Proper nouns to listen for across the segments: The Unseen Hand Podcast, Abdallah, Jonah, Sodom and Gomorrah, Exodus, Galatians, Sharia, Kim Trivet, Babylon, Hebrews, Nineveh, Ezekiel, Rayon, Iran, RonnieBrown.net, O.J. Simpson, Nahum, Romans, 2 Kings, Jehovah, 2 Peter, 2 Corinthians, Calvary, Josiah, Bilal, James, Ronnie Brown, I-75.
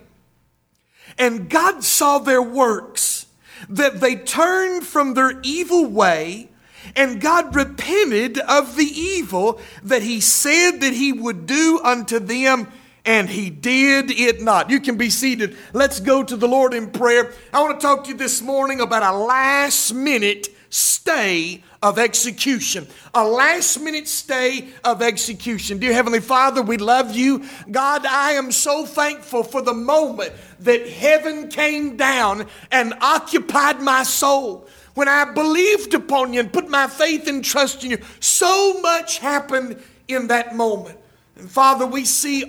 And God saw their works, that they turned from their evil way, and God repented of the evil that he said that he would do unto them, and he did it not. You can be seated. Let's go to the Lord in prayer. I want to talk to you this morning about a last-minute stay of execution. A last-minute stay of execution. Dear Heavenly Father, we love you. God, I am so thankful for the moment that heaven came down and occupied my soul. When I believed upon you and put my faith and trust in you, so much happened in that moment. And Father, we see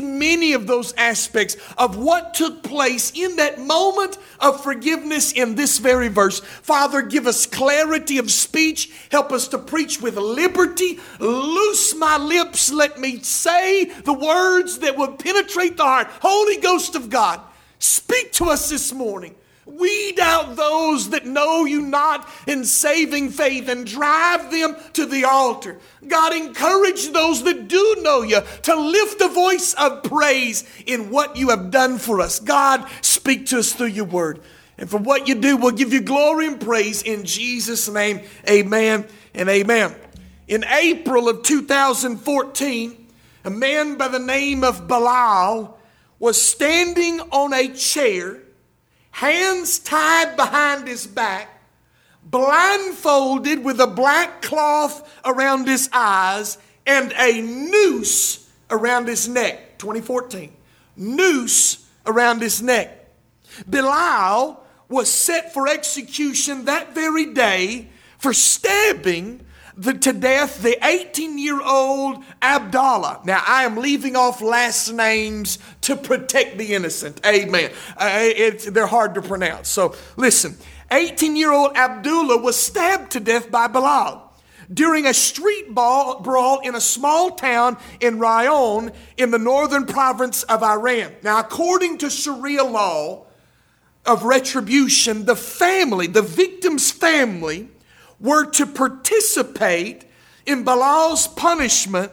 many of those aspects of what took place in that moment of forgiveness in this very verse. Father, give us clarity of speech. Help us to preach with liberty. Loose my lips. Let me say the words that will penetrate the heart. Holy Ghost of God, speak to us this morning. Weed out those that know you not in saving faith and drive them to the altar. God, encourage those that do know you to lift the voice of praise in what you have done for us. God, speak to us through your word. And for what you do, we'll give you glory and praise in Jesus' name. Amen and amen. In April of 2014, a man by the name of Bilal was standing on a chair, hands tied behind his back, blindfolded with a black cloth around his eyes and a noose around his neck. 2014. Noose around his neck. Bilal was set for execution that very day for stabbing to death the 18-year-old Abdallah. Now, I am leaving off last names to protect the innocent. Amen. They're hard to pronounce. So listen, 18-year-old Abdullah was stabbed to death by Bilal during a street brawl in a small town in Rayon in the northern province of Iran. Now, according to Sharia law of retribution, the victim's family, were to participate in Bilal's punishment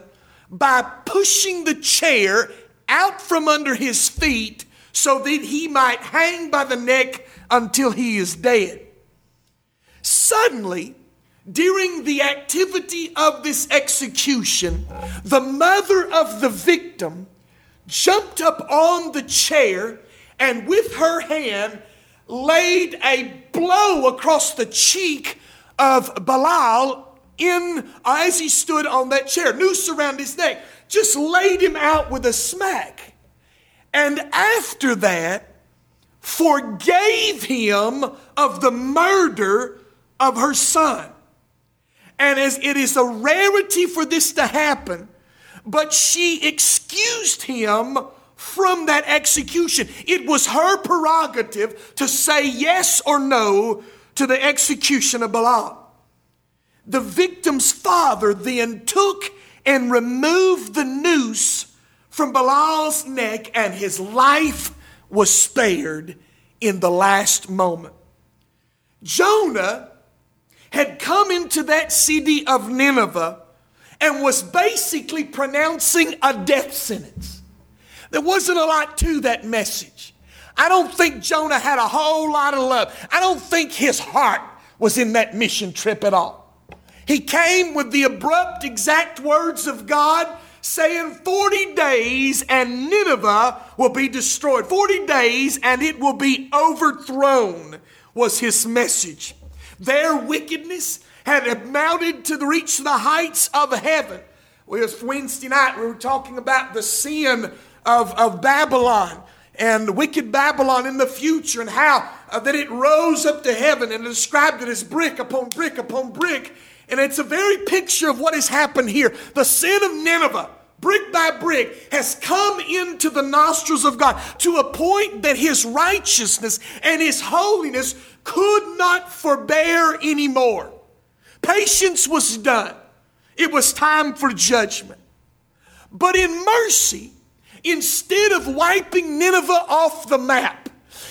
by pushing the chair out from under his feet so that he might hang by the neck until he is dead. Suddenly, during the activity of this execution, the mother of the victim jumped up on the chair and with her hand laid a blow across the cheek of Bilal as he stood on that chair, noose around his neck, just laid him out with a smack. And after that, forgave him of the murder of her son. And as it is a rarity for this to happen, but she excused him from that execution. It was her prerogative to say yes or no to the execution of Bilal. The victim's father then took and removed the noose from Bilal's neck, and his life was spared in the last moment. Jonah had come into that city of Nineveh and was basically pronouncing a death sentence. There wasn't a lot to that message. I don't think Jonah had a whole lot of love. I don't think his heart was in that mission trip at all. He came with the abrupt, exact words of God saying 40 days and Nineveh will be destroyed. 40 days and it will be overthrown was his message. Their wickedness had amounted to reach the heights of heaven. Well, it was Wednesday night. We were talking about the sin of Babylon and wicked Babylon in the future, and how that it rose up to heaven, and described it as brick upon brick upon brick. And it's a very picture of what has happened here. The sin of Nineveh, brick by brick, has come into the nostrils of God to a point that his righteousness and his holiness could not forbear anymore. Patience was done. It was time for judgment. But in mercy, instead of wiping Nineveh off the map,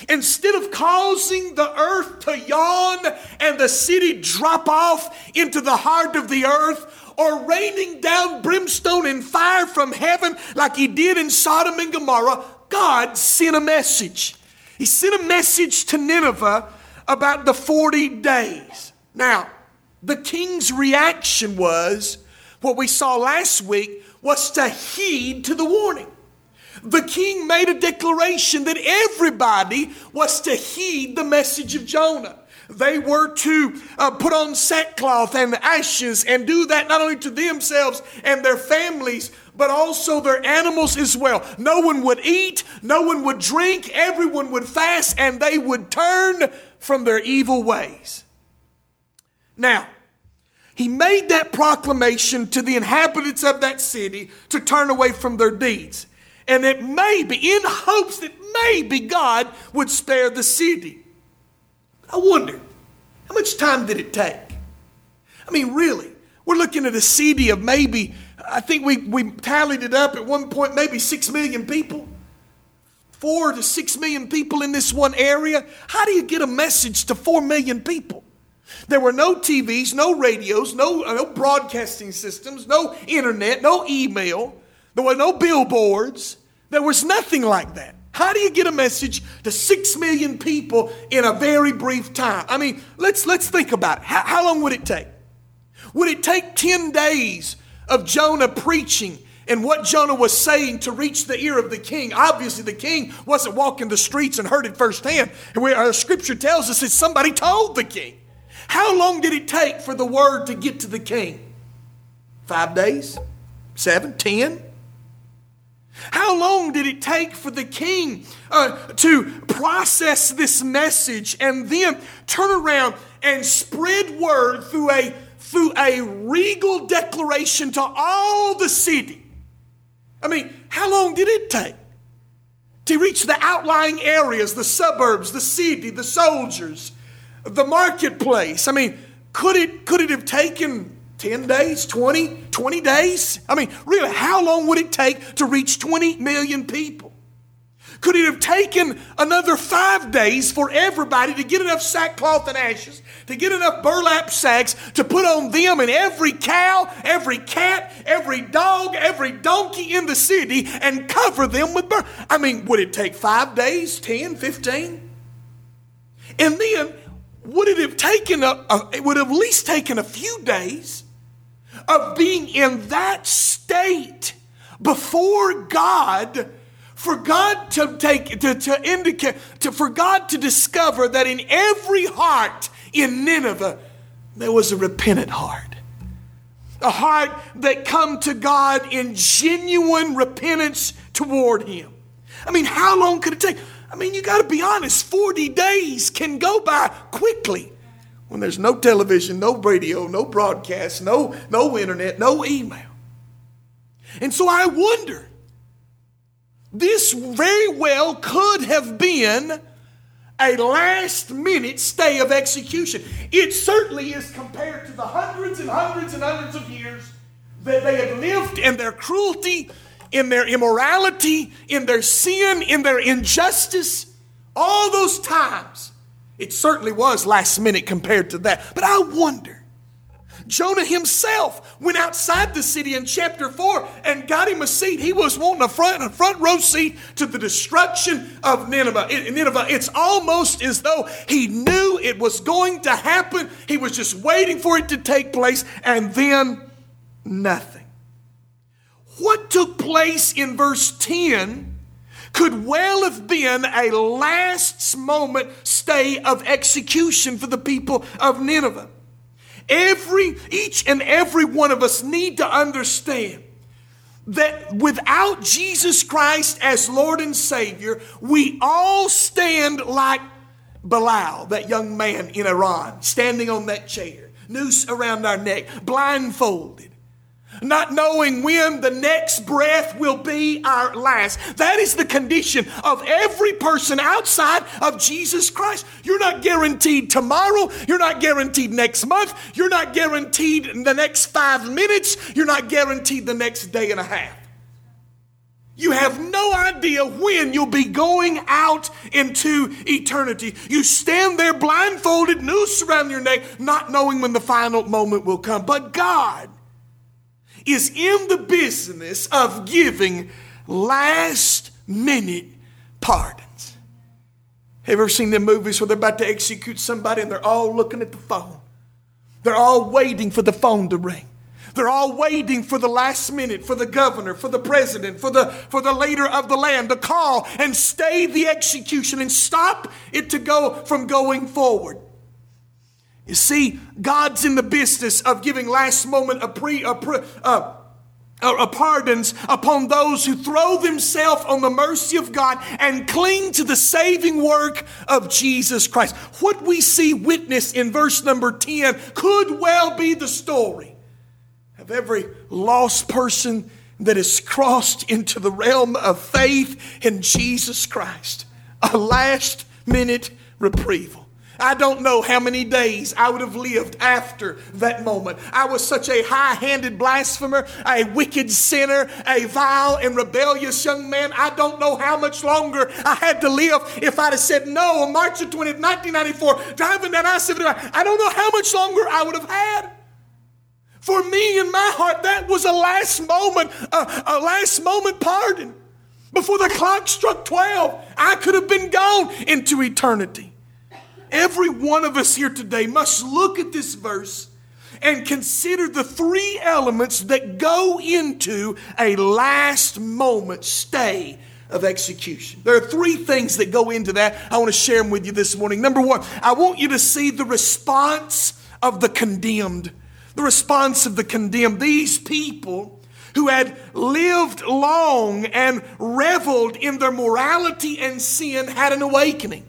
instead of causing the earth to yawn and the city drop off into the heart of the earth, or raining down brimstone and fire from heaven like he did in Sodom and Gomorrah, God sent a message. He sent a message to Nineveh about the 40 days. Now, the king's reaction was, what we saw last week, was to heed to the warning. The king made a declaration that everybody was to heed the message of Jonah. They were to put on sackcloth and ashes and do that not only to themselves and their families, but also their animals as well. No one would eat, no one would drink, everyone would fast, and they would turn from their evil ways. Now, he made that proclamation to the inhabitants of that city to turn away from their deeds. And it may be, in hopes that maybe God would spare the city. I wonder, how much time did it take? I mean, really, we're looking at a city of maybe, I think we tallied it up at one point, maybe 6 million people. 4 to 6 million people in this one area. How do you get a message to 4 million people? There were no TVs, no radios, no broadcasting systems, no internet, no email. There were no billboards. There was nothing like that. How do you get a message to 6 million people in a very brief time? I mean, let's think about it. How long would it take? Would it take 10 days of Jonah preaching and what Jonah was saying to reach the ear of the king? Obviously, the king wasn't walking the streets and heard it firsthand. Our scripture tells us that somebody told the king. How long did it take for the word to get to the king? 5 days? 7? 10? How long did it take for the king to process this message and then turn around and spread word through a regal declaration to all the city? I mean, how long did it take to reach the outlying areas, the suburbs, the city, the soldiers, the marketplace? I mean, could it have taken 10 days, 20 days? I mean, really, how long would it take to reach 20 million people? Could it have taken another 5 days for everybody to get enough sackcloth and ashes, to get enough burlap sacks to put on them and every cow, every cat, every dog, every donkey in the city and cover them with burlap? I mean, would it take 5 days, 10, 15? And then would it have taken it would have at least taken a few days of being in that state before God, for God for God to discover that in every heart in Nineveh there was a repentant heart, a heart that come to God in genuine repentance toward Him. I mean, how long could it take? I mean, you got to be honest. 40 days can go by quickly when there's no television, no radio, no broadcast, no internet, no email. And so I wonder, this very well could have been a last-minute stay of execution. It certainly is compared to the hundreds and hundreds and hundreds of years that they had lived in their cruelty in their immorality, in their sin, in their injustice, all those times. It certainly was last minute compared to that. But I wonder, Jonah himself went outside the city in chapter 4 and got him a seat. He was wanting a front row seat to the destruction of Nineveh. It's almost as though he knew it was going to happen. He was just waiting for it to take place, and then nothing. What took place in verse 10 could well have been a last moment stay of execution for the people of Nineveh. Each and every one of us need to understand that without Jesus Christ as Lord and Savior, we all stand like Bilal, that young man in Iran, standing on that chair, noose around our neck, blindfolded, not knowing when the next breath will be our last. That is the condition of every person outside of Jesus Christ. You're not guaranteed tomorrow. You're not guaranteed next month. You're not guaranteed the next 5 minutes. You're not guaranteed the next day and a half. You have no idea when you'll be going out into eternity. You stand there blindfolded, noose around your neck, not knowing when the final moment will come. But God is in the business of giving last-minute pardons. Have you ever seen them movies where they're about to execute somebody and they're all looking at the phone? They're all waiting for the phone to ring. They're all waiting for the last minute, for the governor, for the president, for the leader of the land to call and stay the execution and stop it to go from going forward. You see, God's in the business of giving last moment pardons upon those who throw themselves on the mercy of God and cling to the saving work of Jesus Christ. What we see witnessed in verse number 10 could well be the story of every lost person that is crossed into the realm of faith in Jesus Christ. A last minute reprieve. I don't know how many days I would have lived after that moment. I was such a high-handed blasphemer, a wicked sinner, a vile and rebellious young man. I don't know how much longer I had to live if I'd have said no on March the 20th, 1994, driving down I-75. I don't know how much longer I would have had. For me, in my heart, that was a last moment pardon. Before the clock struck 12, I could have been gone into eternity. Every one of us here today must look at this verse and consider the three elements that go into a last moment stay of execution. There are three things that go into that. I want to share them with you this morning. Number one, I want you to see the response of the condemned. The response of the condemned. These people who had lived long and reveled in their morality and sin had an awakening.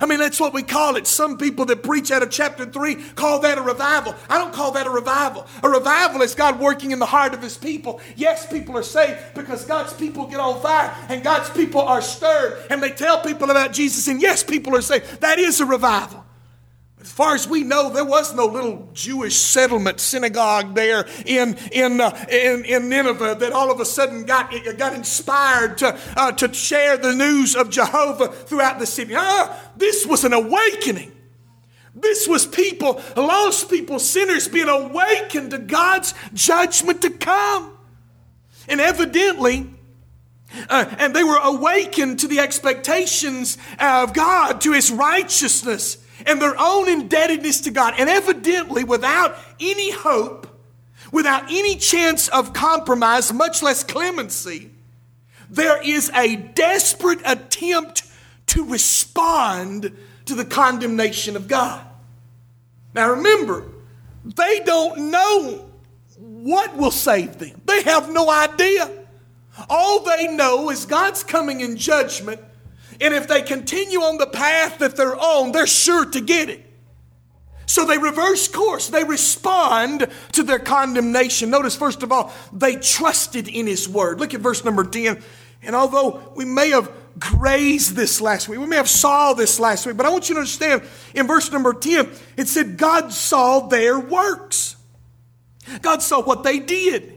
I mean, that's what we call it. Some people that preach out of chapter 3 call that a revival. I don't call that a revival. A revival is God working in the heart of his people. Yes, people are saved because God's people get on fire and God's people are stirred and they tell people about Jesus, and yes, people are saved. That is a revival. As far as we know, there was no little Jewish settlement synagogue there in Nineveh that all of a sudden got inspired to share the news of Jehovah throughout the city. This was an awakening. This was people, lost people, sinners being awakened to God's judgment to come. And evidently, and they were awakened to the expectations of God, to his righteousness, and their own indebtedness to God. And evidently, without any hope, without any chance of compromise, much less clemency, there is a desperate attempt to respond to the condemnation of God. Now remember, they don't know what will save them. They have no idea. All they know is God's coming in judgment. And if they continue on the path that they're on, they're sure to get it. So they reverse course. They respond to their condemnation. Notice, first of all, they trusted in his word. Look at verse number 10. And although we may have grazed this last week, we may have saw this last week, but I want you to understand in verse number 10, it said God saw their works. God saw what they did.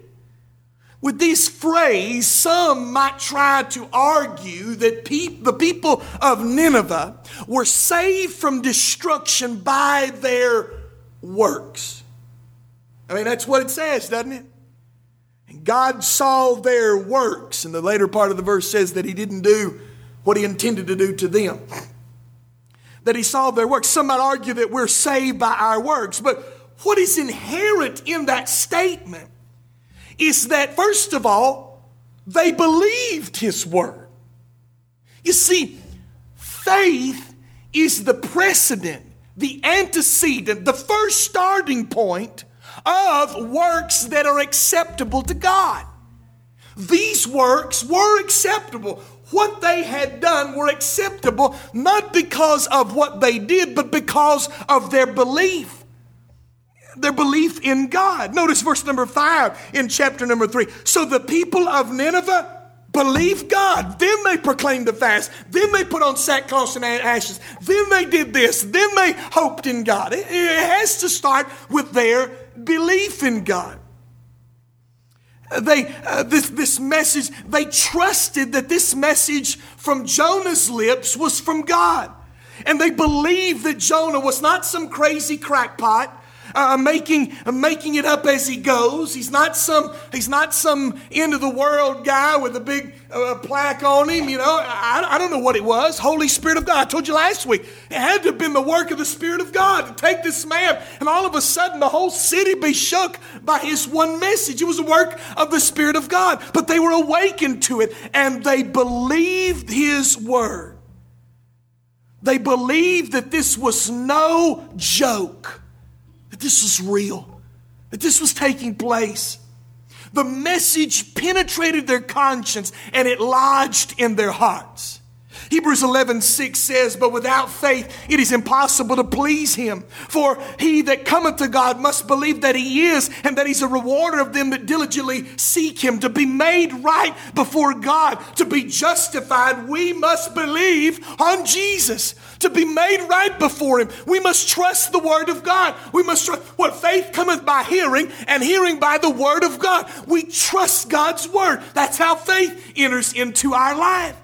With these phrases, some might try to argue that the people of Nineveh were saved from destruction by their works. I mean, that's what it says, doesn't it? And God saw their works. And the later part of the verse says that he didn't do what he intended to do to them. That he saw their works. Some might argue that we're saved by our works. But what is inherent in that statement is that, first of all, they believed his word. You see, faith is the precedent, the antecedent, the first starting point of works that are acceptable to God. These works were acceptable. What they had done were acceptable, not because of what they did, but because of their belief. Their belief in God. Notice verse number 5 in chapter number 3. So the people of Nineveh believed God. Then they proclaimed the fast. Then they put on sackcloth and ashes. Then they did this. Then they hoped in God. It has to start with their belief in God. This message, they trusted that this message from Jonah's lips was from God. And they believed that Jonah was not some crazy crackpot making it up as he goes. He's not some end of the world guy with a big plaque on him. You know, I don't know what it was. Holy Spirit of God. I told you last week, it had to have been the work of the Spirit of God to take this man, and all of a sudden the whole city be shook by his one message. It was the work of the Spirit of God, but they were awakened to it and they believed his word. They believed that this was no joke. That this was real, that this was taking place. The message penetrated their conscience and it lodged in their hearts. Hebrews 11:6 says, but without faith it is impossible to please him. For he that cometh to God must believe that he is, and that he's a rewarder of them that diligently seek him. To be made right before God, to be justified, we must believe on Jesus. To be made right before him, we must trust the word of God. We must trust what faith cometh by hearing, and hearing by the word of God. We trust God's word. That's how faith enters into our life.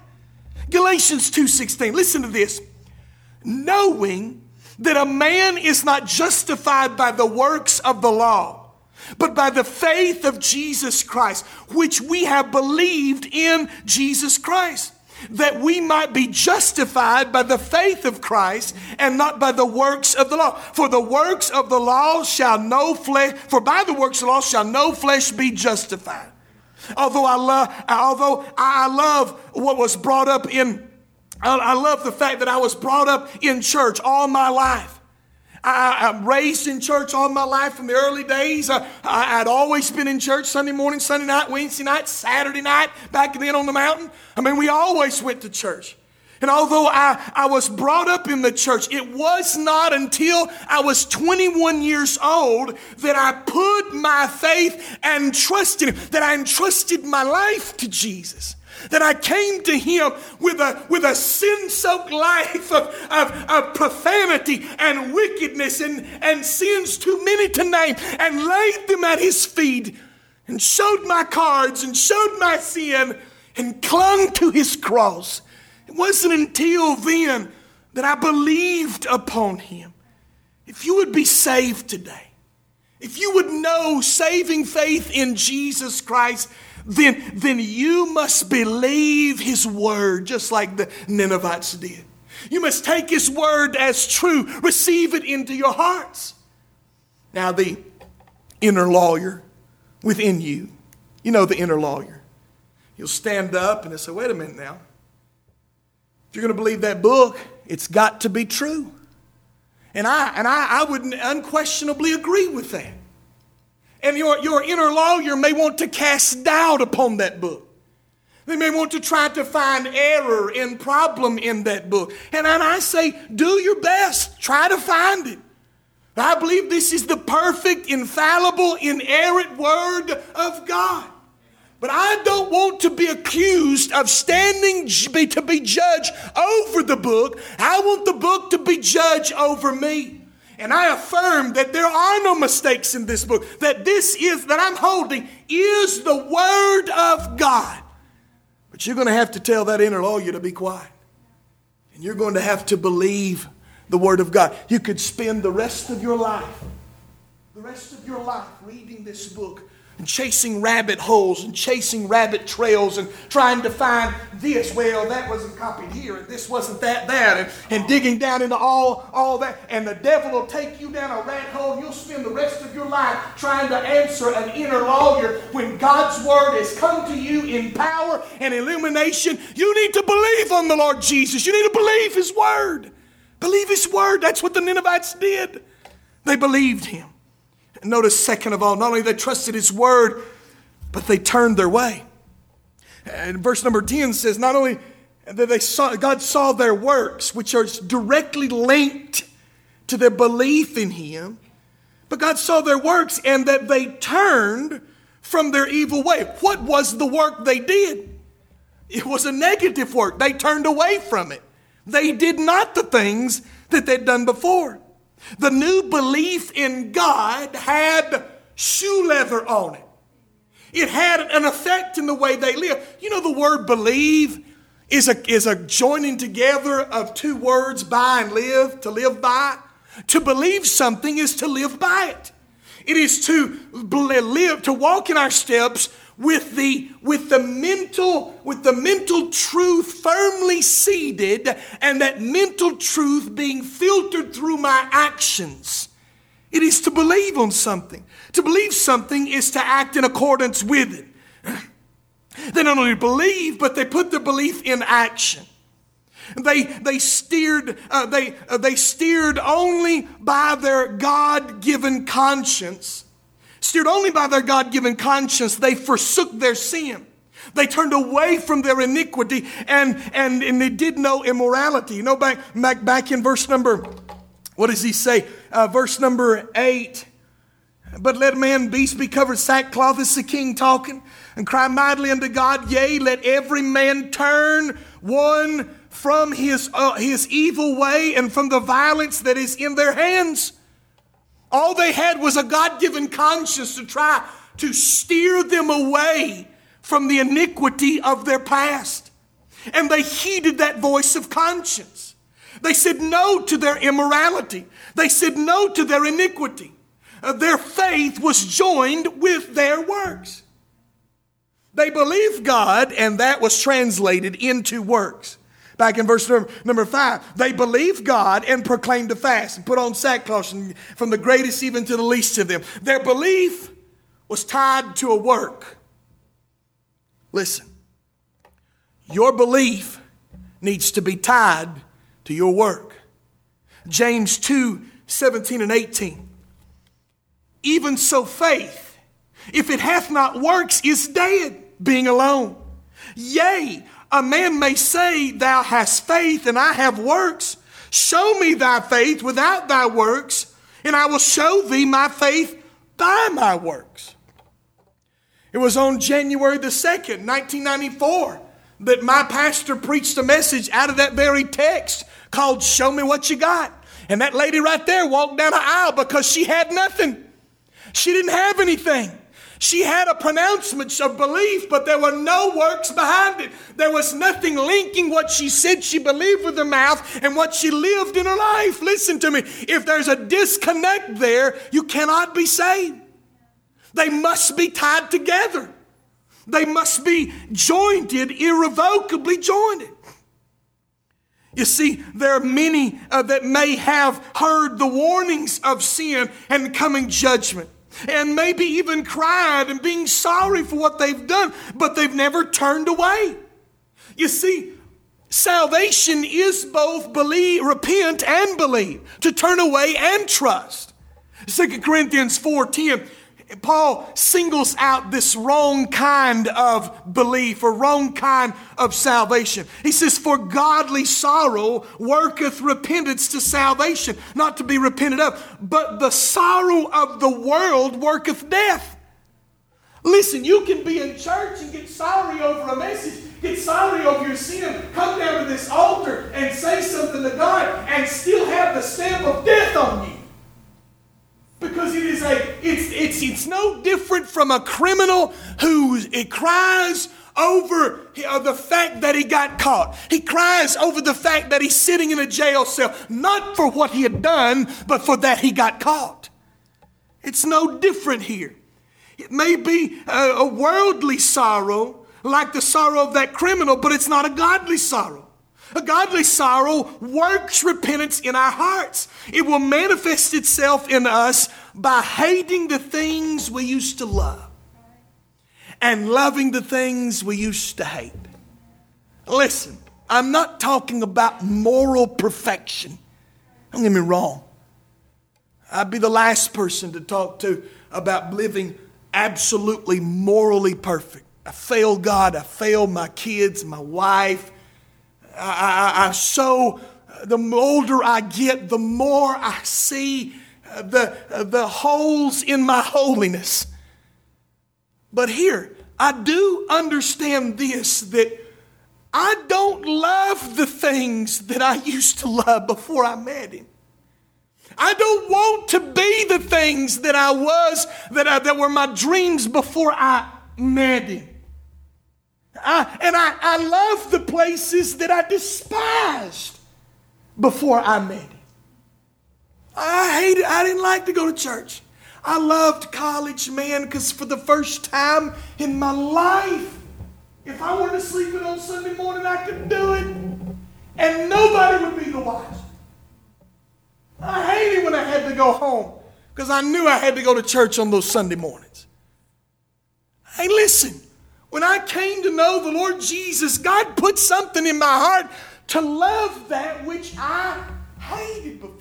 Galatians 2:16, listen to this. Knowing that a man is not justified by the works of the law, but by the faith of Jesus Christ, which we have believed in Jesus Christ, that we might be justified by the faith of Christ and not by the works of the law. For by the works of the law shall no flesh be justified. I love the fact that I was brought up in church all my life. I'm raised in church all my life from the early days. I'd always been in church Sunday morning, Sunday night, Wednesday night, Saturday night, back then on the mountain. I mean, we always went to church. And although I was brought up in the church, it was not until I was 21 years old that I put my faith and trust in him, that I entrusted my life to Jesus. That I came to him with a sin-soaked life of profanity and wickedness and sins too many to name, and laid them at his feet and showed my cards and showed my sin and clung to his cross. It wasn't until then that I believed upon him. If you would be saved today, if you would know saving faith in Jesus Christ, then you must believe his word just like the Ninevites did. You must take his word as true, receive it into your hearts. Now the inner lawyer within you, you know the inner lawyer, he'll stand up and he'll say, wait a minute now. You're going to believe that book, it's got to be true. And I would unquestionably agree with that. And your inner lawyer may want to cast doubt upon that book. They may want to try to find error and problem in that book. And I say, do your best. Try to find it. I believe this is the perfect, infallible, inerrant word of God. But I don't want to be accused of standing to be judged over the book. I want the book to be judged over me. And I affirm that there are no mistakes in this book, that that I'm holding is the Word of God. But you're going to have to tell that inner lawyer to be quiet. And you're going to have to believe the Word of God. You could spend the rest of your life reading this book and chasing rabbit holes and chasing rabbit trails and trying to find this. Well, that wasn't copied here and this wasn't that. And digging down into all that. And the devil will take you down a rat hole. You'll spend the rest of your life trying to answer an inner lawyer when God's Word has come to you in power and illumination. You need to believe on the Lord Jesus. You need to believe His Word. Believe His Word. That's what the Ninevites did. They believed Him. Notice, second of all, not only they trusted His Word, but they turned their way. And verse number 10 says, not only that God saw their works, which are directly linked to their belief in Him, but God saw their works and that they turned from their evil way. What was the work they did? It was a negative work. They turned away from it. They did not the things that they'd done before. The new belief in God had shoe leather on it. It had an effect in the way they lived. You know, the word believe is a joining together of two words, by and live, to live by. To believe something is to live by it. It is to live, to walk in our steps with the mental truth firmly seated, and that mental truth being filtered through my actions. It is to believe on something. To believe something is to act in accordance with it. They not only believe, but they put their belief in action. They steered only by their God-given conscience. Steered only by their God-given conscience, they forsook their sin. They turned away from their iniquity and they did no immorality. You know, back in verse number, what does he say? Verse number 8. But let a man and beast be covered, sackcloth is the king talking, and cry mightily unto God, yea, let every man turn one from his evil way and from the violence that is in their hands. All they had was a God-given conscience to try to steer them away from the iniquity of their past. And they heeded that voice of conscience. They said no to their immorality. They said no to their iniquity. Their faith was joined with their works. They believed God, and that was translated into works. Back in verse number 5, they believed God and proclaimed a fast and put on sackcloth from the greatest even to the least of them. Their belief was tied to a work. Listen, your belief needs to be tied to your work. James 2:17 and 18. Even so faith, if it hath not works, is dead, being alone. Yea, a man may say, thou hast faith and I have works. Show me thy faith without thy works, and I will show thee my faith by my works. It was on January the 2nd, 1994, that my pastor preached a message out of that very text called Show Me What You Got. And that lady right there walked down the aisle because she had nothing. She didn't have anything. She had a pronouncement of belief, but there were no works behind it. There was nothing linking what she said she believed with her mouth and what she lived in her life. Listen to me. If there's a disconnect there, you cannot be saved. They must be tied together. They must be jointed, irrevocably jointed. You see, there are many that may have heard the warnings of sin and coming judgment, and maybe even cried and being sorry for what they've done, but they've never turned away. You see, salvation is both believe, repent and believe, to turn away and trust. 2 Corinthians 4:10, Paul singles out this wrong kind of belief or wrong kind of salvation. He says, for godly sorrow worketh repentance to salvation, not to be repented of, but the sorrow of the world worketh death. Listen, you can be in church and get sorry over a message, get sorry over your sin, come down to this altar and say something to God and still have the stamp of death on you. Because it is it's no different from a criminal who it cries over the fact that he got caught. He cries over the fact that he's sitting in a jail cell, not for what he had done, but for that he got caught. It's no different here. It may be a worldly sorrow, like the sorrow of that criminal, but it's not a godly sorrow. A godly sorrow works repentance in our hearts. It will manifest itself in us by hating the things we used to love and loving the things we used to hate. Listen, I'm not talking about moral perfection. Don't get me wrong. I'd be the last person to talk to about living absolutely morally perfect. I fail God. I fail my kids, my wife. The older I get, the more I see the holes in my holiness. But here, I do understand this, that I don't love the things that I used to love before I met Him. I don't want to be the things that I was, that were my dreams before I met Him. I love the places that I despised before I met Him. I didn't like to go to church. I loved college, man, because for the first time in my life, if I wanted to sleep in on Sunday morning, I could do it. And nobody would be the wiser. I hated when I had to go home because I knew I had to go to church on those Sunday mornings. Hey, listen. When I came to know the Lord Jesus, God put something in my heart to love that which I hated before.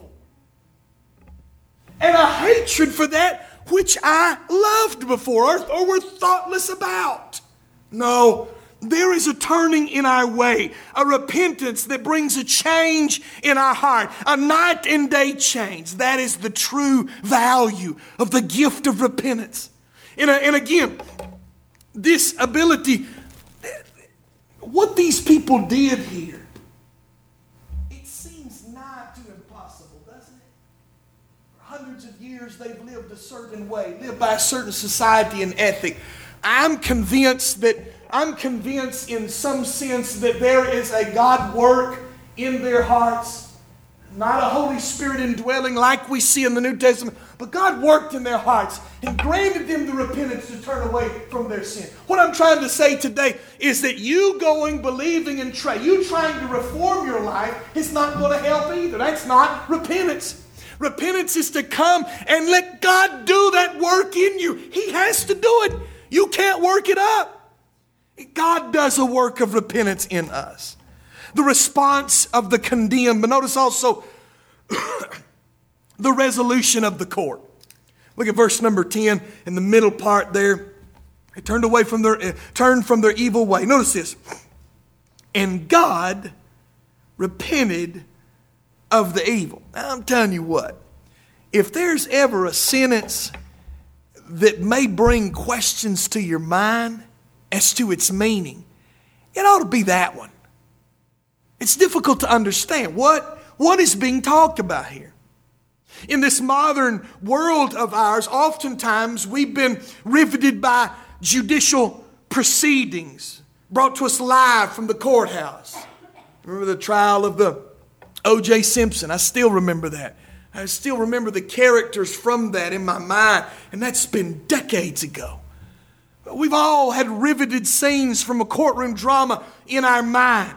And a hatred for that which I loved before or were thoughtless about. No, there is a turning in our way, a repentance that brings a change in our heart, a night and day change. That is the true value of the gift of repentance. And again, this ability, what these people did here, it seems nigh to impossible, doesn't it? For hundreds of years they've lived a certain way, lived by a certain society and ethic. I'm convinced in some sense that there is a God work in their hearts, not a Holy Spirit indwelling like we see in the New Testament, but God worked in their hearts and granted them the repentance to turn away from their sin. What I'm trying to say today is that you going, believing, and trying to reform your life is not going to help either. That's not repentance. Repentance is to come and let God do that work in you. He has to do it. You can't work it up. God does a work of repentance in us. The response of the condemned, but notice also the resolution of the court. Look at verse number 10 in the middle part there. They turned from their evil way. Notice this. And God repented of the evil. Now, I'm telling you what, if there's ever a sentence that may bring questions to your mind as to its meaning, it ought to be that one. It's difficult to understand what is being talked about here. In this modern world of ours, oftentimes we've been riveted by judicial proceedings brought to us live from the courthouse. Remember the trial of the O.J. Simpson? I still remember that. I still remember the characters from that in my mind, and that's been decades ago. We've all had riveted scenes from a courtroom drama in our mind.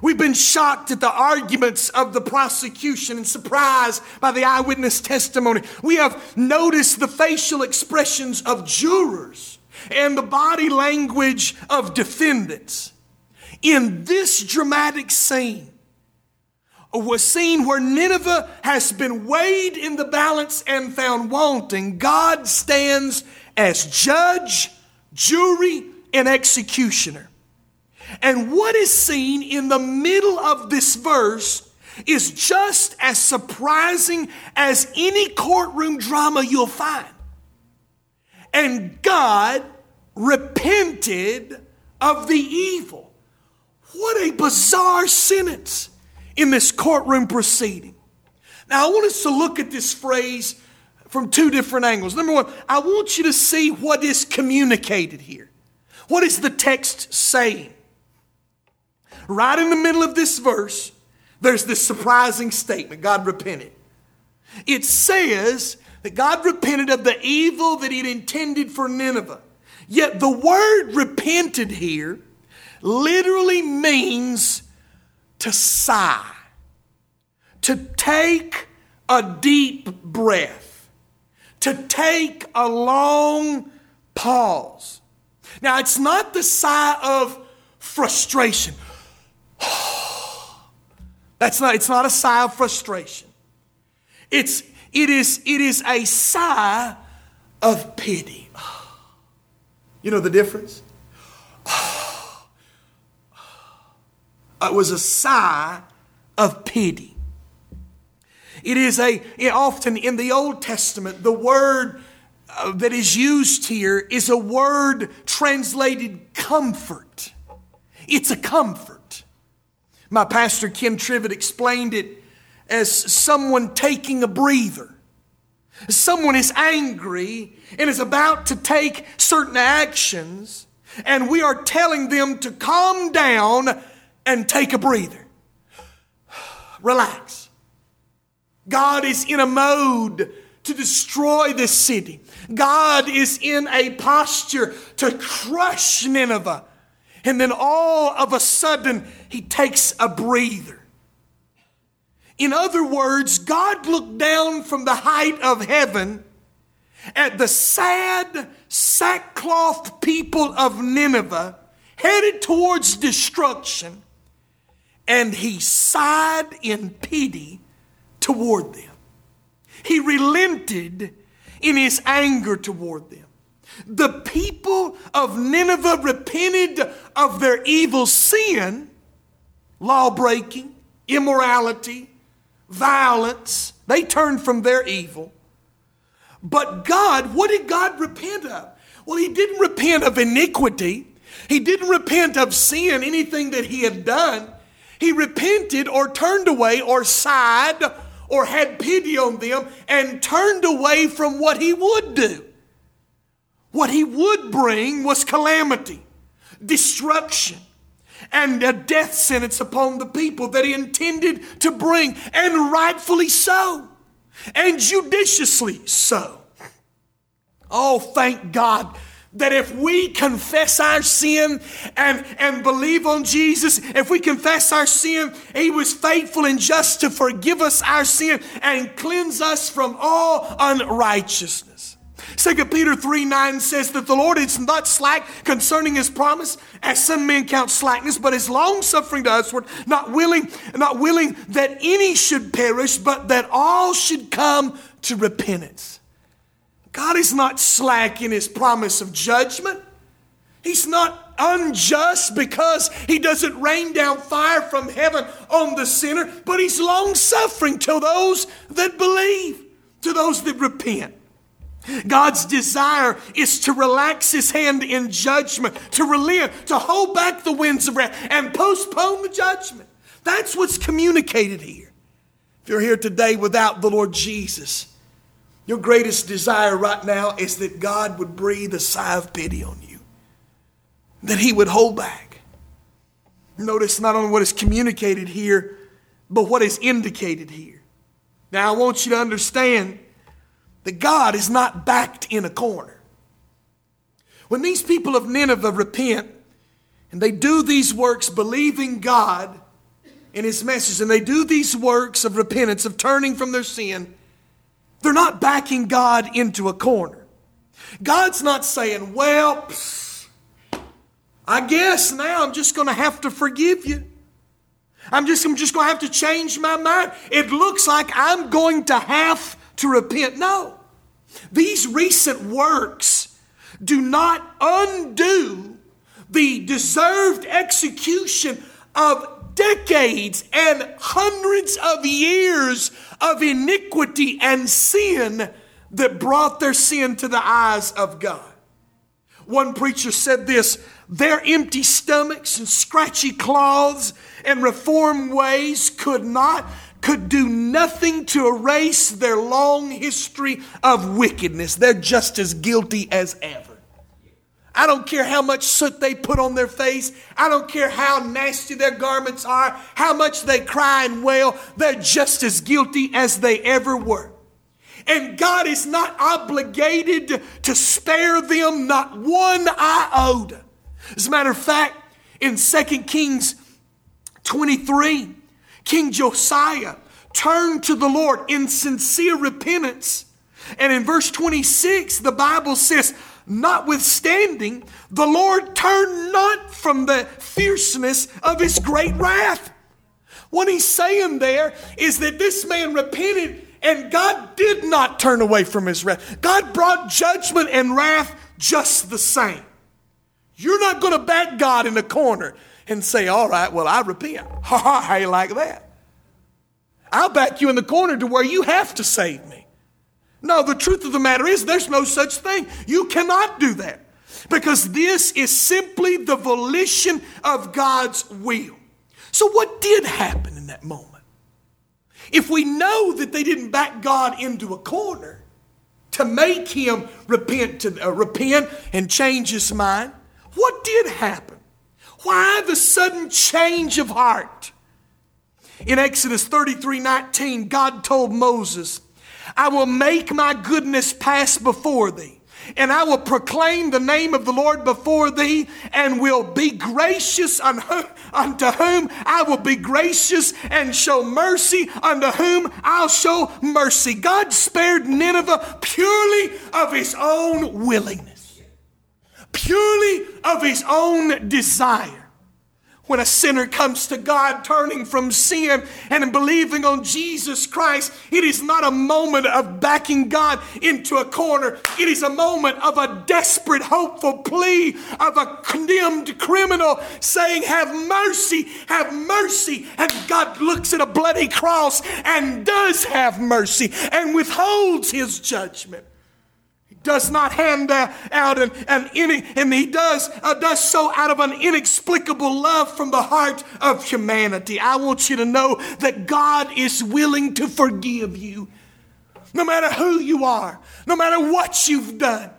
We've been shocked at the arguments of the prosecution and surprised by the eyewitness testimony. We have noticed the facial expressions of jurors and the body language of defendants. In this dramatic scene, a scene where Nineveh has been weighed in the balance and found wanting, God stands as judge, jury, and executioner. And what is seen in the middle of this verse is just as surprising as any courtroom drama you'll find. And God repented of the evil. What a bizarre sentence in this courtroom proceeding. Now I want us to look at this phrase from two different angles. Number one, I want you to see what is communicated here. What is the text saying? Right in the middle of this verse, there's this surprising statement, God repented. It says that God repented of the evil that he'd intended for Nineveh. Yet the word repented here literally means to sigh, to take a deep breath, to take a long pause. Now, it's not the sigh of frustration. It's not a sigh of frustration. It is a sigh of pity. You know the difference? It was a sigh of pity. Often in the Old Testament, the word that is used here is a word translated comfort. It's a comfort. My pastor, Kim Trivet, explained it as someone taking a breather. Someone is angry and is about to take certain actions, and we are telling them to calm down and take a breather. Relax. God is in a mode to destroy this city. God is in a posture to crush Nineveh. And then all of a sudden, he takes a breather. In other words, God looked down from the height of heaven at the sad, sackcloth people of Nineveh headed towards destruction, and he sighed in pity toward them. He relented in his anger toward them. The people of Nineveh repented of their evil sin, law-breaking, immorality, violence. They turned from their evil. But God, what did God repent of? Well, he didn't repent of iniquity. He didn't repent of sin, anything that he had done. He repented or turned away or sighed or had pity on them and turned away from what he would do. What he would bring was calamity, destruction, and a death sentence upon the people that he intended to bring, and rightfully so, and judiciously so. Oh, thank God that if we confess our sin and believe on Jesus, if we confess our sin, he was faithful and just to forgive us our sin and cleanse us from all unrighteousness. 2 Peter 3:9 says that the Lord is not slack concerning his promise, as some men count slackness, but is long-suffering to usward, not willing that any should perish, but that all should come to repentance. God is not slack in his promise of judgment. He's not unjust because he doesn't rain down fire from heaven on the sinner, but he's long-suffering to those that believe, to those that repent. God's desire is to relax his hand in judgment, to relent, to hold back the winds of wrath and postpone the judgment. That's what's communicated here. If you're here today without the Lord Jesus, your greatest desire right now is that God would breathe a sigh of pity on you, that he would hold back. Notice not only what is communicated here, but what is indicated here. Now, I want you to understand that God is not backed in a corner. When these people of Nineveh repent and they do these works believing God and his message, and they do these works of repentance, of turning from their sin, they're not backing God into a corner. God's not saying, well, I guess now I'm just going to have to forgive you. I'm just going to have to change my mind. It looks like I'm going to have to repent. No. These recent works do not undo the deserved execution of decades and hundreds of years of iniquity and sin that brought their sin to the eyes of God. One preacher said this: their empty stomachs and scratchy cloths and reformed ways could not could do nothing to erase their long history of wickedness. They're just as guilty as ever. I don't care how much soot they put on their face. I don't care how nasty their garments are, how much they cry and wail. They're just as guilty as they ever were. And God is not obligated to spare them, not one iota. As a matter of fact, in 2 Kings 23, King Josiah turned to the Lord in sincere repentance. And in verse 26, the Bible says, notwithstanding, the Lord turned not from the fierceness of his great wrath. What he's saying there is that this man repented and God did not turn away from his wrath. God brought judgment and wrath just the same. You're not going to bat God in the corner and say, all right, well, I repent. Ha ha, how you like that? I'll back you in the corner to where you have to save me. No, the truth of the matter is there's no such thing. You cannot do that because this is simply the volition of God's will. So what did happen in that moment? If we know that they didn't back God into a corner to make him repent and change his mind, what did happen? Why the sudden change of heart? In Exodus 33:19, God told Moses, I will make my goodness pass before thee, and I will proclaim the name of the Lord before thee, and will be gracious unto whom I will be gracious, and show mercy unto whom I'll show mercy. God spared Nineveh purely of his own willingness, purely of his own desire. When a sinner comes to God, turning from sin and believing on Jesus Christ, it is not a moment of backing God into a corner. It is a moment of a desperate, hopeful plea of a condemned criminal saying, have mercy, and God looks at a bloody cross and does have mercy and withholds his judgment. Does not hand out and he does so out of an inexplicable love from the heart of humanity. I want you to know that God is willing to forgive you. No matter who you are, no matter what you've done,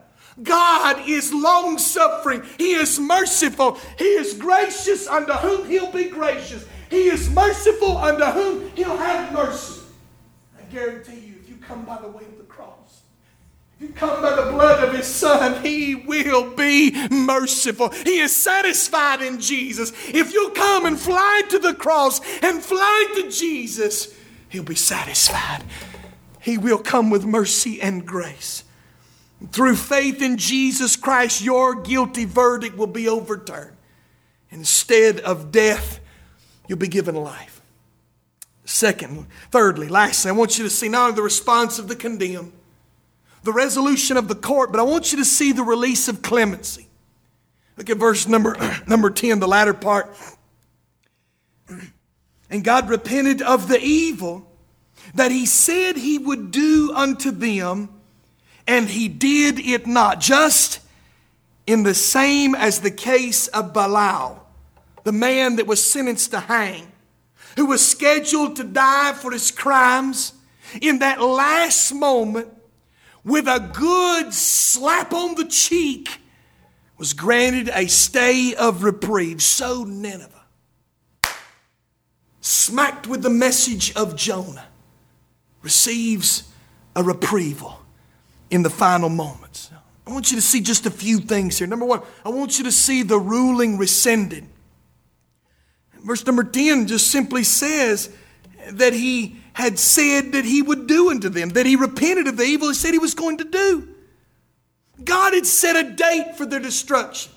God is long-suffering. He is merciful. He is gracious unto whom he'll be gracious. He is merciful unto whom he'll have mercy. I guarantee you, if you come by the way of the cross, you come by the blood of his son, he will be merciful. He is satisfied in Jesus. If you come and fly to the cross and fly to Jesus, he'll be satisfied. He will come with mercy and grace. Through faith in Jesus Christ, your guilty verdict will be overturned. Instead of death, you'll be given life. Lastly, I want you to see not only the response of the condemned, the resolution of the court, but I want you to see the release of clemency. Look at verse number 10, the latter part. And God repented of the evil that he said he would do unto them, and he did it not. Just in the same as the case of Bilal, the man that was sentenced to hang, who was scheduled to die for his crimes, in that last moment, with a good slap on the cheek, was granted a stay of reprieve. So Nineveh, smacked with the message of Jonah, receives a reprieve in the final moments. I want you to see just a few things here. Number one, I want you to see the ruling rescinded. Verse number 10 just simply says that he had said that he would do unto them, that he repented of the evil he said he was going to do. God had set a date for their destruction.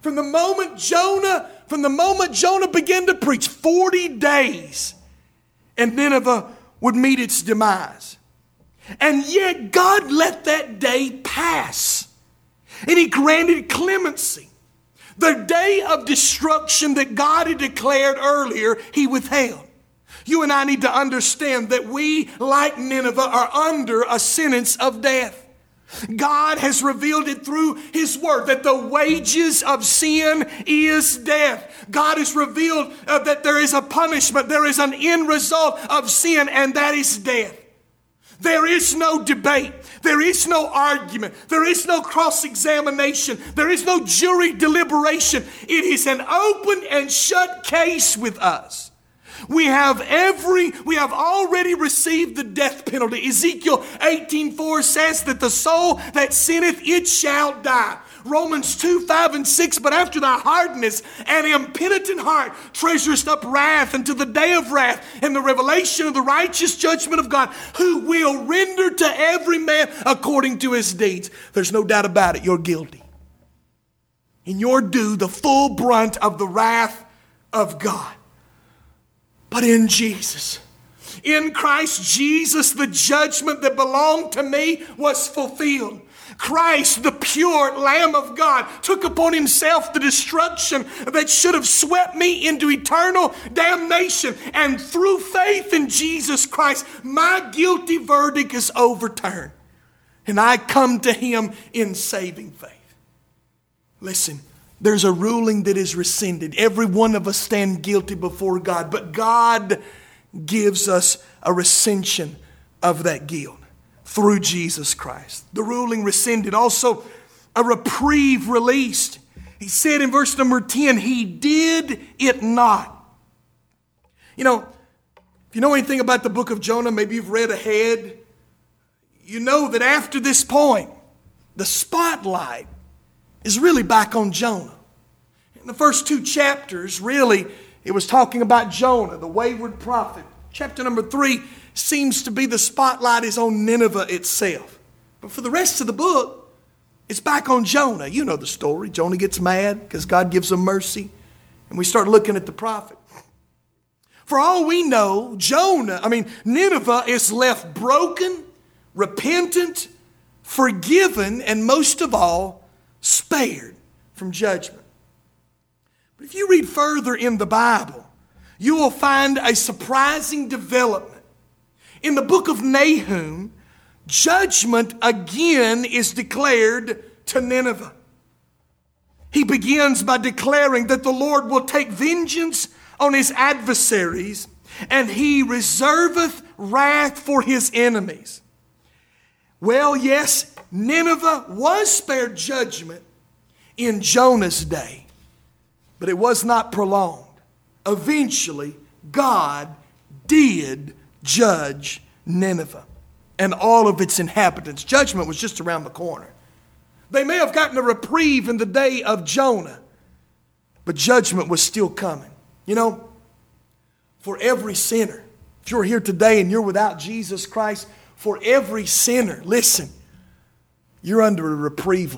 From the moment Jonah began to preach, 40 days, and Nineveh would meet its demise. And yet God let that day pass, and he granted clemency. The day of destruction that God had declared earlier, he withheld. You and I need to understand that we, like Nineveh, are under a sentence of death. God has revealed it through his word that the wages of sin is death. God has revealed that there is a punishment. There is an end result of sin, and that is death. There is no debate. There is no argument. There is no cross-examination. There is no jury deliberation. It is an open and shut case with us. We have already received the death penalty. Ezekiel 18:4 says that the soul that sinneth, it shall die. Romans 2:5 and 6, but after thy hardness and impenitent heart treasurest up wrath unto the day of wrath and the revelation of the righteous judgment of God, who will render to every man according to his deeds. There's no doubt about it, you're guilty. And you're due the full brunt of the wrath of God. But in Jesus, in Christ Jesus, the judgment that belonged to me was fulfilled. Christ, the pure Lamb of God, took upon himself the destruction that should have swept me into eternal damnation. And through faith in Jesus Christ, my guilty verdict is overturned. And I come to him in saving faith. Listen, there's a ruling that is rescinded. Every one of us stand guilty before God, but God gives us a rescission of that guilt through Jesus Christ. The ruling rescinded. Also, a reprieve released. He said in verse number 10, he did it not. You know, if you know anything about the book of Jonah, maybe you've read ahead, you know that after this point, the spotlight is really back on Jonah. In the first two chapters, really, it was talking about Jonah, the wayward prophet. Chapter number 3 seems to be the spotlight is on Nineveh itself. But for the rest of the book, it's back on Jonah. You know the story. Jonah gets mad because God gives him mercy. And we start looking at the prophet. For all we know, Nineveh is left broken, repentant, forgiven, and most of all, spared from judgment. But if you read further in the Bible, you will find a surprising development. In the book of Nahum, judgment again is declared to Nineveh. He begins by declaring that the Lord will take vengeance on his adversaries, and he reserveth wrath for his enemies. Well, yes, Nineveh was spared judgment in Jonah's day, but it was not prolonged. Eventually, God did judge Nineveh and all of its inhabitants. Judgment was just around the corner. They may have gotten a reprieve in the day of Jonah, but judgment was still coming. You know, for every sinner, if you're here today and you're without Jesus Christ, for every sinner, listen, you're under a reprieve.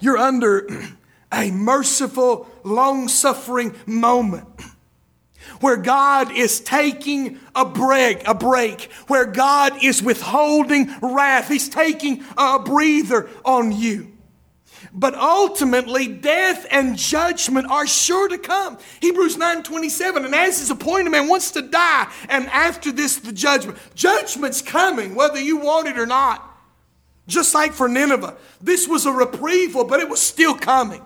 You're under a merciful, long-suffering moment where God is taking a break, where God is withholding wrath. He's taking a breather on you. But ultimately, death and judgment are sure to come. Hebrews 9:27, and as is appointed, man wants to die, and after this, the judgment. Judgment's coming, whether you want it or not. Just like for Nineveh, this was a reprieve, but it was still coming.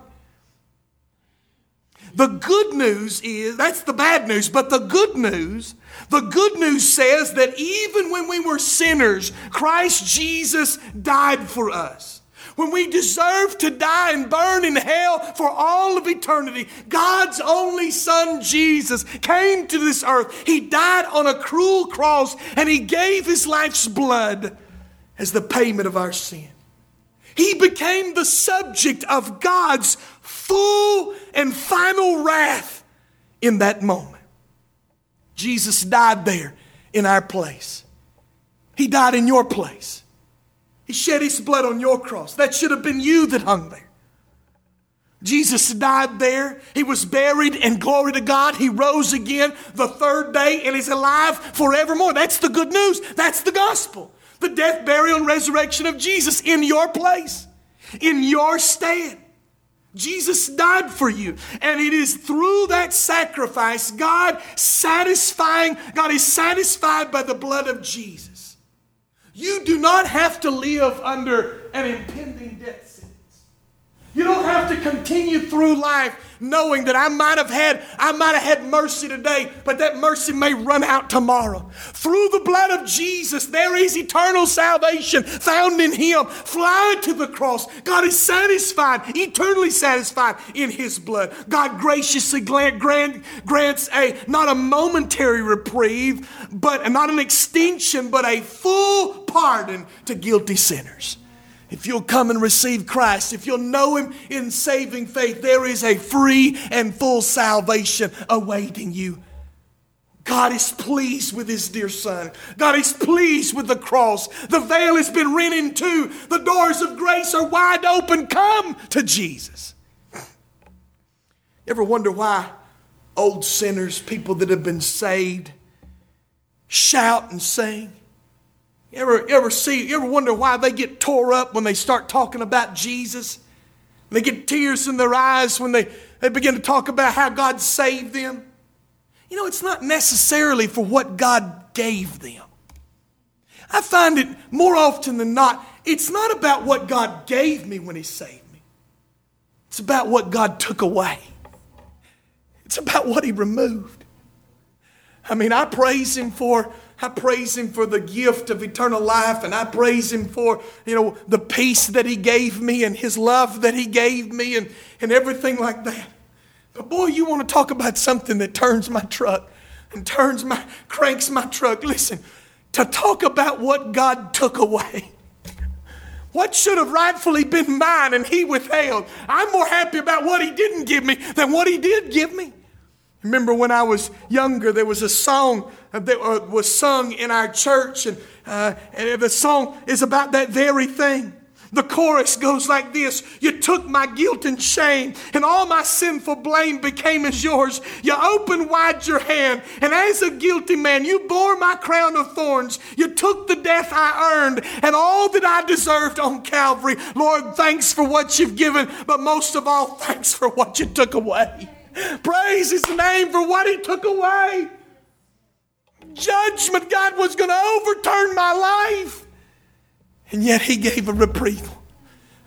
The good news is, that's the bad news, but the good news says that even when we were sinners, Christ Jesus died for us. When we deserved to die and burn in hell for all of eternity, God's only Son, Jesus, came to this earth. He died on a cruel cross, and he gave his life's blood as the payment of our sin. He became the subject of God's full and final wrath in that moment. Jesus died there in our place. He died in your place. He shed his blood on your cross. That should have been you that hung there. Jesus died there. He was buried, and glory to God, he rose again the third day and is alive forevermore. That's the good news. That's the gospel. The death, burial, and resurrection of Jesus in your place, in your stead. Jesus died for you. And it is through that sacrifice, God is satisfied by the blood of Jesus. You do not have to live under an impending death sentence. You don't have to continue through life knowing that I might have had mercy today, but that mercy may run out tomorrow. Through the blood of Jesus, there is eternal salvation found in Him. Fly to the cross. God is satisfied, eternally satisfied in His blood. God graciously grants not a momentary reprieve, but not an extinction, but a full pardon to guilty sinners. If you'll come and receive Christ, if you'll know Him in saving faith, there is a free and full salvation awaiting you. God is pleased with His dear Son. God is pleased with the cross. The veil has been rent in two. The doors of grace are wide open. Come to Jesus. You ever wonder why old sinners, people that have been saved, shout and sing? You ever wonder why they get tore up when they start talking about Jesus? They get tears in their eyes when they begin to talk about how God saved them. You know, it's not necessarily for what God gave them. I find it more often than not, it's not about what God gave me when He saved me. It's about what God took away. It's about what He removed. I mean, I praise Him for the gift of eternal life, and I praise Him for, the peace that He gave me and His love that He gave me and everything like that. But boy, you want to talk about something that turns my truck and cranks my truck. Listen, to talk about what God took away. What should have rightfully been mine and He withheld. I'm more happy about what He didn't give me than what He did give me. Remember when I was younger, there was a song that was sung in our church, and the song is about that very thing. The chorus goes like this: You took my guilt and shame, and all my sinful blame became as yours. You opened wide your hand, and as a guilty man, you bore my crown of thorns. You took the death I earned, and all that I deserved on Calvary. Lord, thanks for what You've given, but most of all, thanks for what You took away. Praise His name for what He took away. Judgment, God was going to overturn my life. And yet He gave a reprieve.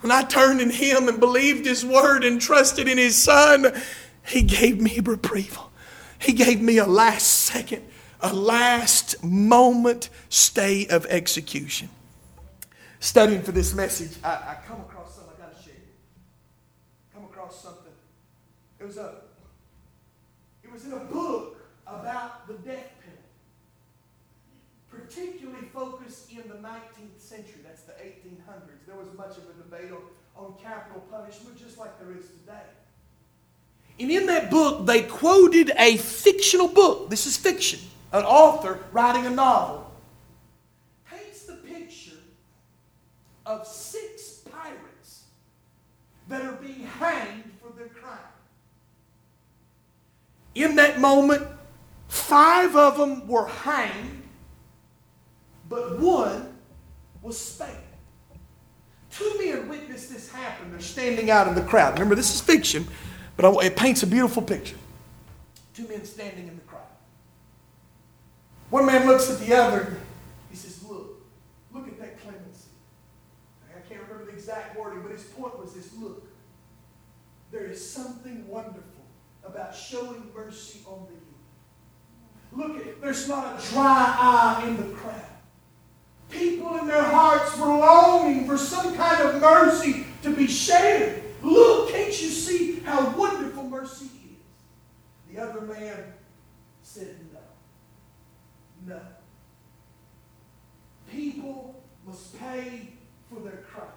When I turned in Him and believed His word and trusted in His Son, He gave me a reprieve. He gave me a last second, a last moment stay of execution. Studying for this message, I come across something I got to share. It was in a book about the death penalty, particularly focused in the 19th century. That's the 1800s. There was much of a debate on capital punishment, just like there is today. And in that book, they quoted a fictional book. This is fiction. An author writing a novel paints the picture of 6 pirates that are being hanged for their crime. In that moment, 5 of them were hanged, but one was spared. 2 men witnessed this happen. They're standing out in the crowd. Remember, this is fiction, but it paints a beautiful picture. 2 men standing in the crowd. One man looks at the other. He says, look at that clemency. I can't remember the exact wording, but his point was this: look, there is something wonderful about showing mercy on the youth. Look at it. There's not a dry eye in the crowd. People in their hearts were longing for some kind of mercy to be shared. Look, can't you see how wonderful mercy is? The other man said no. No. People must pay for their crimes.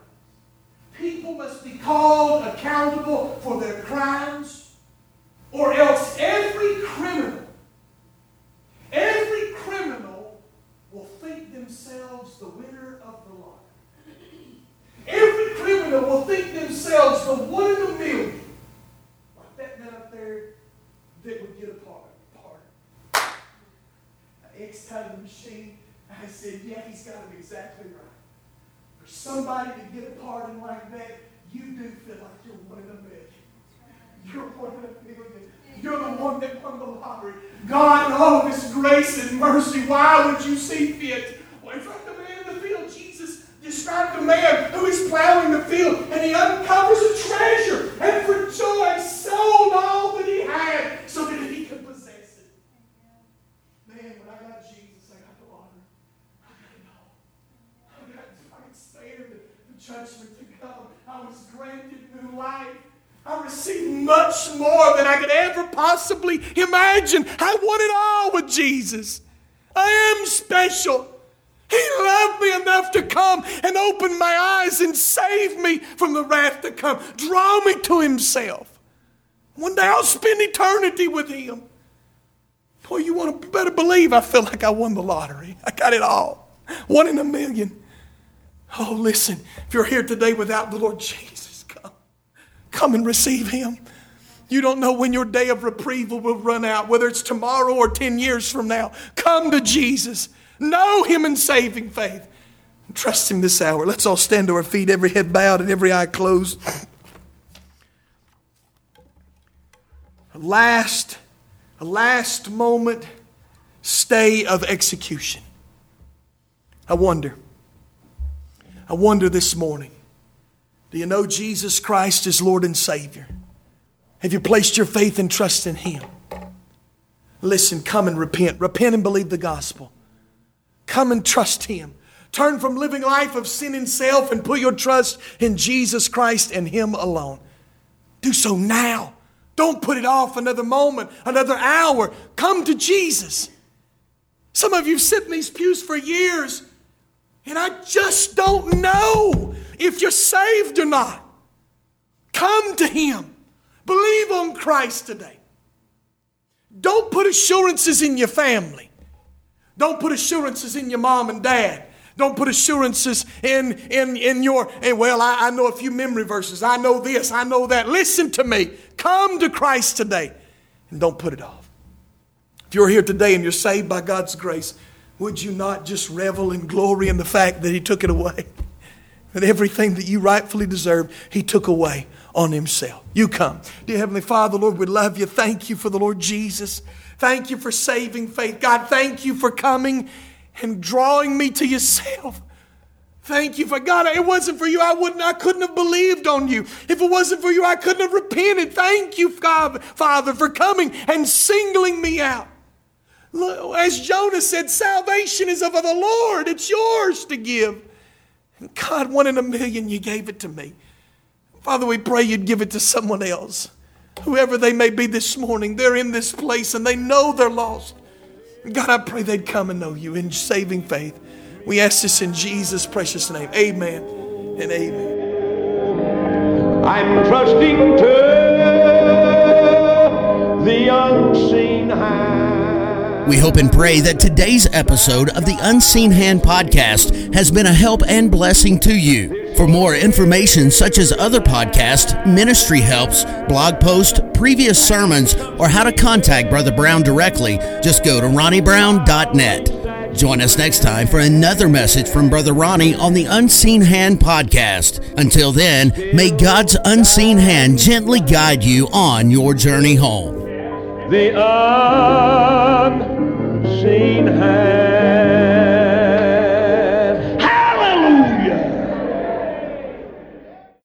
People must be called accountable for their crimes. Or else every criminal will think themselves the winner of the lottery. Every criminal will think themselves the one in a million. Like that man up there that would get a pardon. I X-tied the machine. I said, yeah, he's got it exactly right. For somebody to get a pardon like that, you do feel like you're one in a million. You're one in a million. You're the one that won the lottery. God, in all of His grace and mercy, why would You see fit? Well, it's like the man in the field described a man who is plowing the field, and he uncovers a treasure, and for joy sold all that he had so that he could possess it. Man, when I got Jesus, I got the honor. I got it all. I expanded the judgment to come. I was granted new life. I received much more than I could ever possibly imagine. I want it all with Jesus. I am special. He loved me enough to come and open my eyes and save me from the wrath to come. Draw me to himself. One day I'll spend eternity with him. Boy, you want to better believe I feel like I won the lottery. I got it all. 1 in a million. Oh, listen, if you're here today without the Lord Jesus, come and receive him. You don't know when your day of reprieve will run out, whether it's tomorrow or 10 years from now. Come to Jesus. Know him in saving faith. Trust him this hour. Let's all stand to our feet, every head bowed and every eye closed. A last moment stay of execution. I wonder this morning. Do you know Jesus Christ is Lord and Savior? Have you placed your faith and trust in him? Listen, come and repent. Repent and believe the gospel. Come and trust him. Turn from living life of sin and self and put your trust in Jesus Christ and him alone. Do so now. Don't put it off another moment, another hour. Come to Jesus. Some of you sit in these pews for years, and I just don't know if you're saved or not. Come to him. Believe on Christ today. Don't put assurances in your family. Don't put assurances in your mom and dad. Don't put assurances I know a few memory verses. I know this, I know that. Listen to me. Come to Christ today and don't put it off. If you're here today and you're saved by God's grace, would you not just revel and glory in the fact that he took it away? That everything that you rightfully deserved, he took away on himself. You come. Dear Heavenly Father, Lord, we love you. Thank you for the Lord Jesus. Thank you for saving faith. God, thank you for coming and drawing me to yourself. Thank you for God. It wasn't for you, I couldn't have believed on you. If it wasn't for you, I couldn't have repented. Thank you, God, Father, for coming and singling me out. As Jonah said, salvation is of the Lord. It's yours to give. God, 1 in a million, you gave it to me. Father, we pray you'd give it to someone else. Whoever they may be this morning, they're in this place and they know they're lost. God, I pray they'd come and know you in saving faith. We ask this in Jesus' precious name. Amen and amen. I'm trusting to the unseen hand. We hope and pray that today's episode of the Unseen Hand Podcast has been a help and blessing to you. For more information such as other podcasts, ministry helps, blog posts, previous sermons, or how to contact Brother Brown directly, just go to RonnieBrown.net. Join us next time for another message from Brother Ronnie on the Unseen Hand Podcast. Until then, may God's unseen hand gently guide you on your journey home. The unseen hand.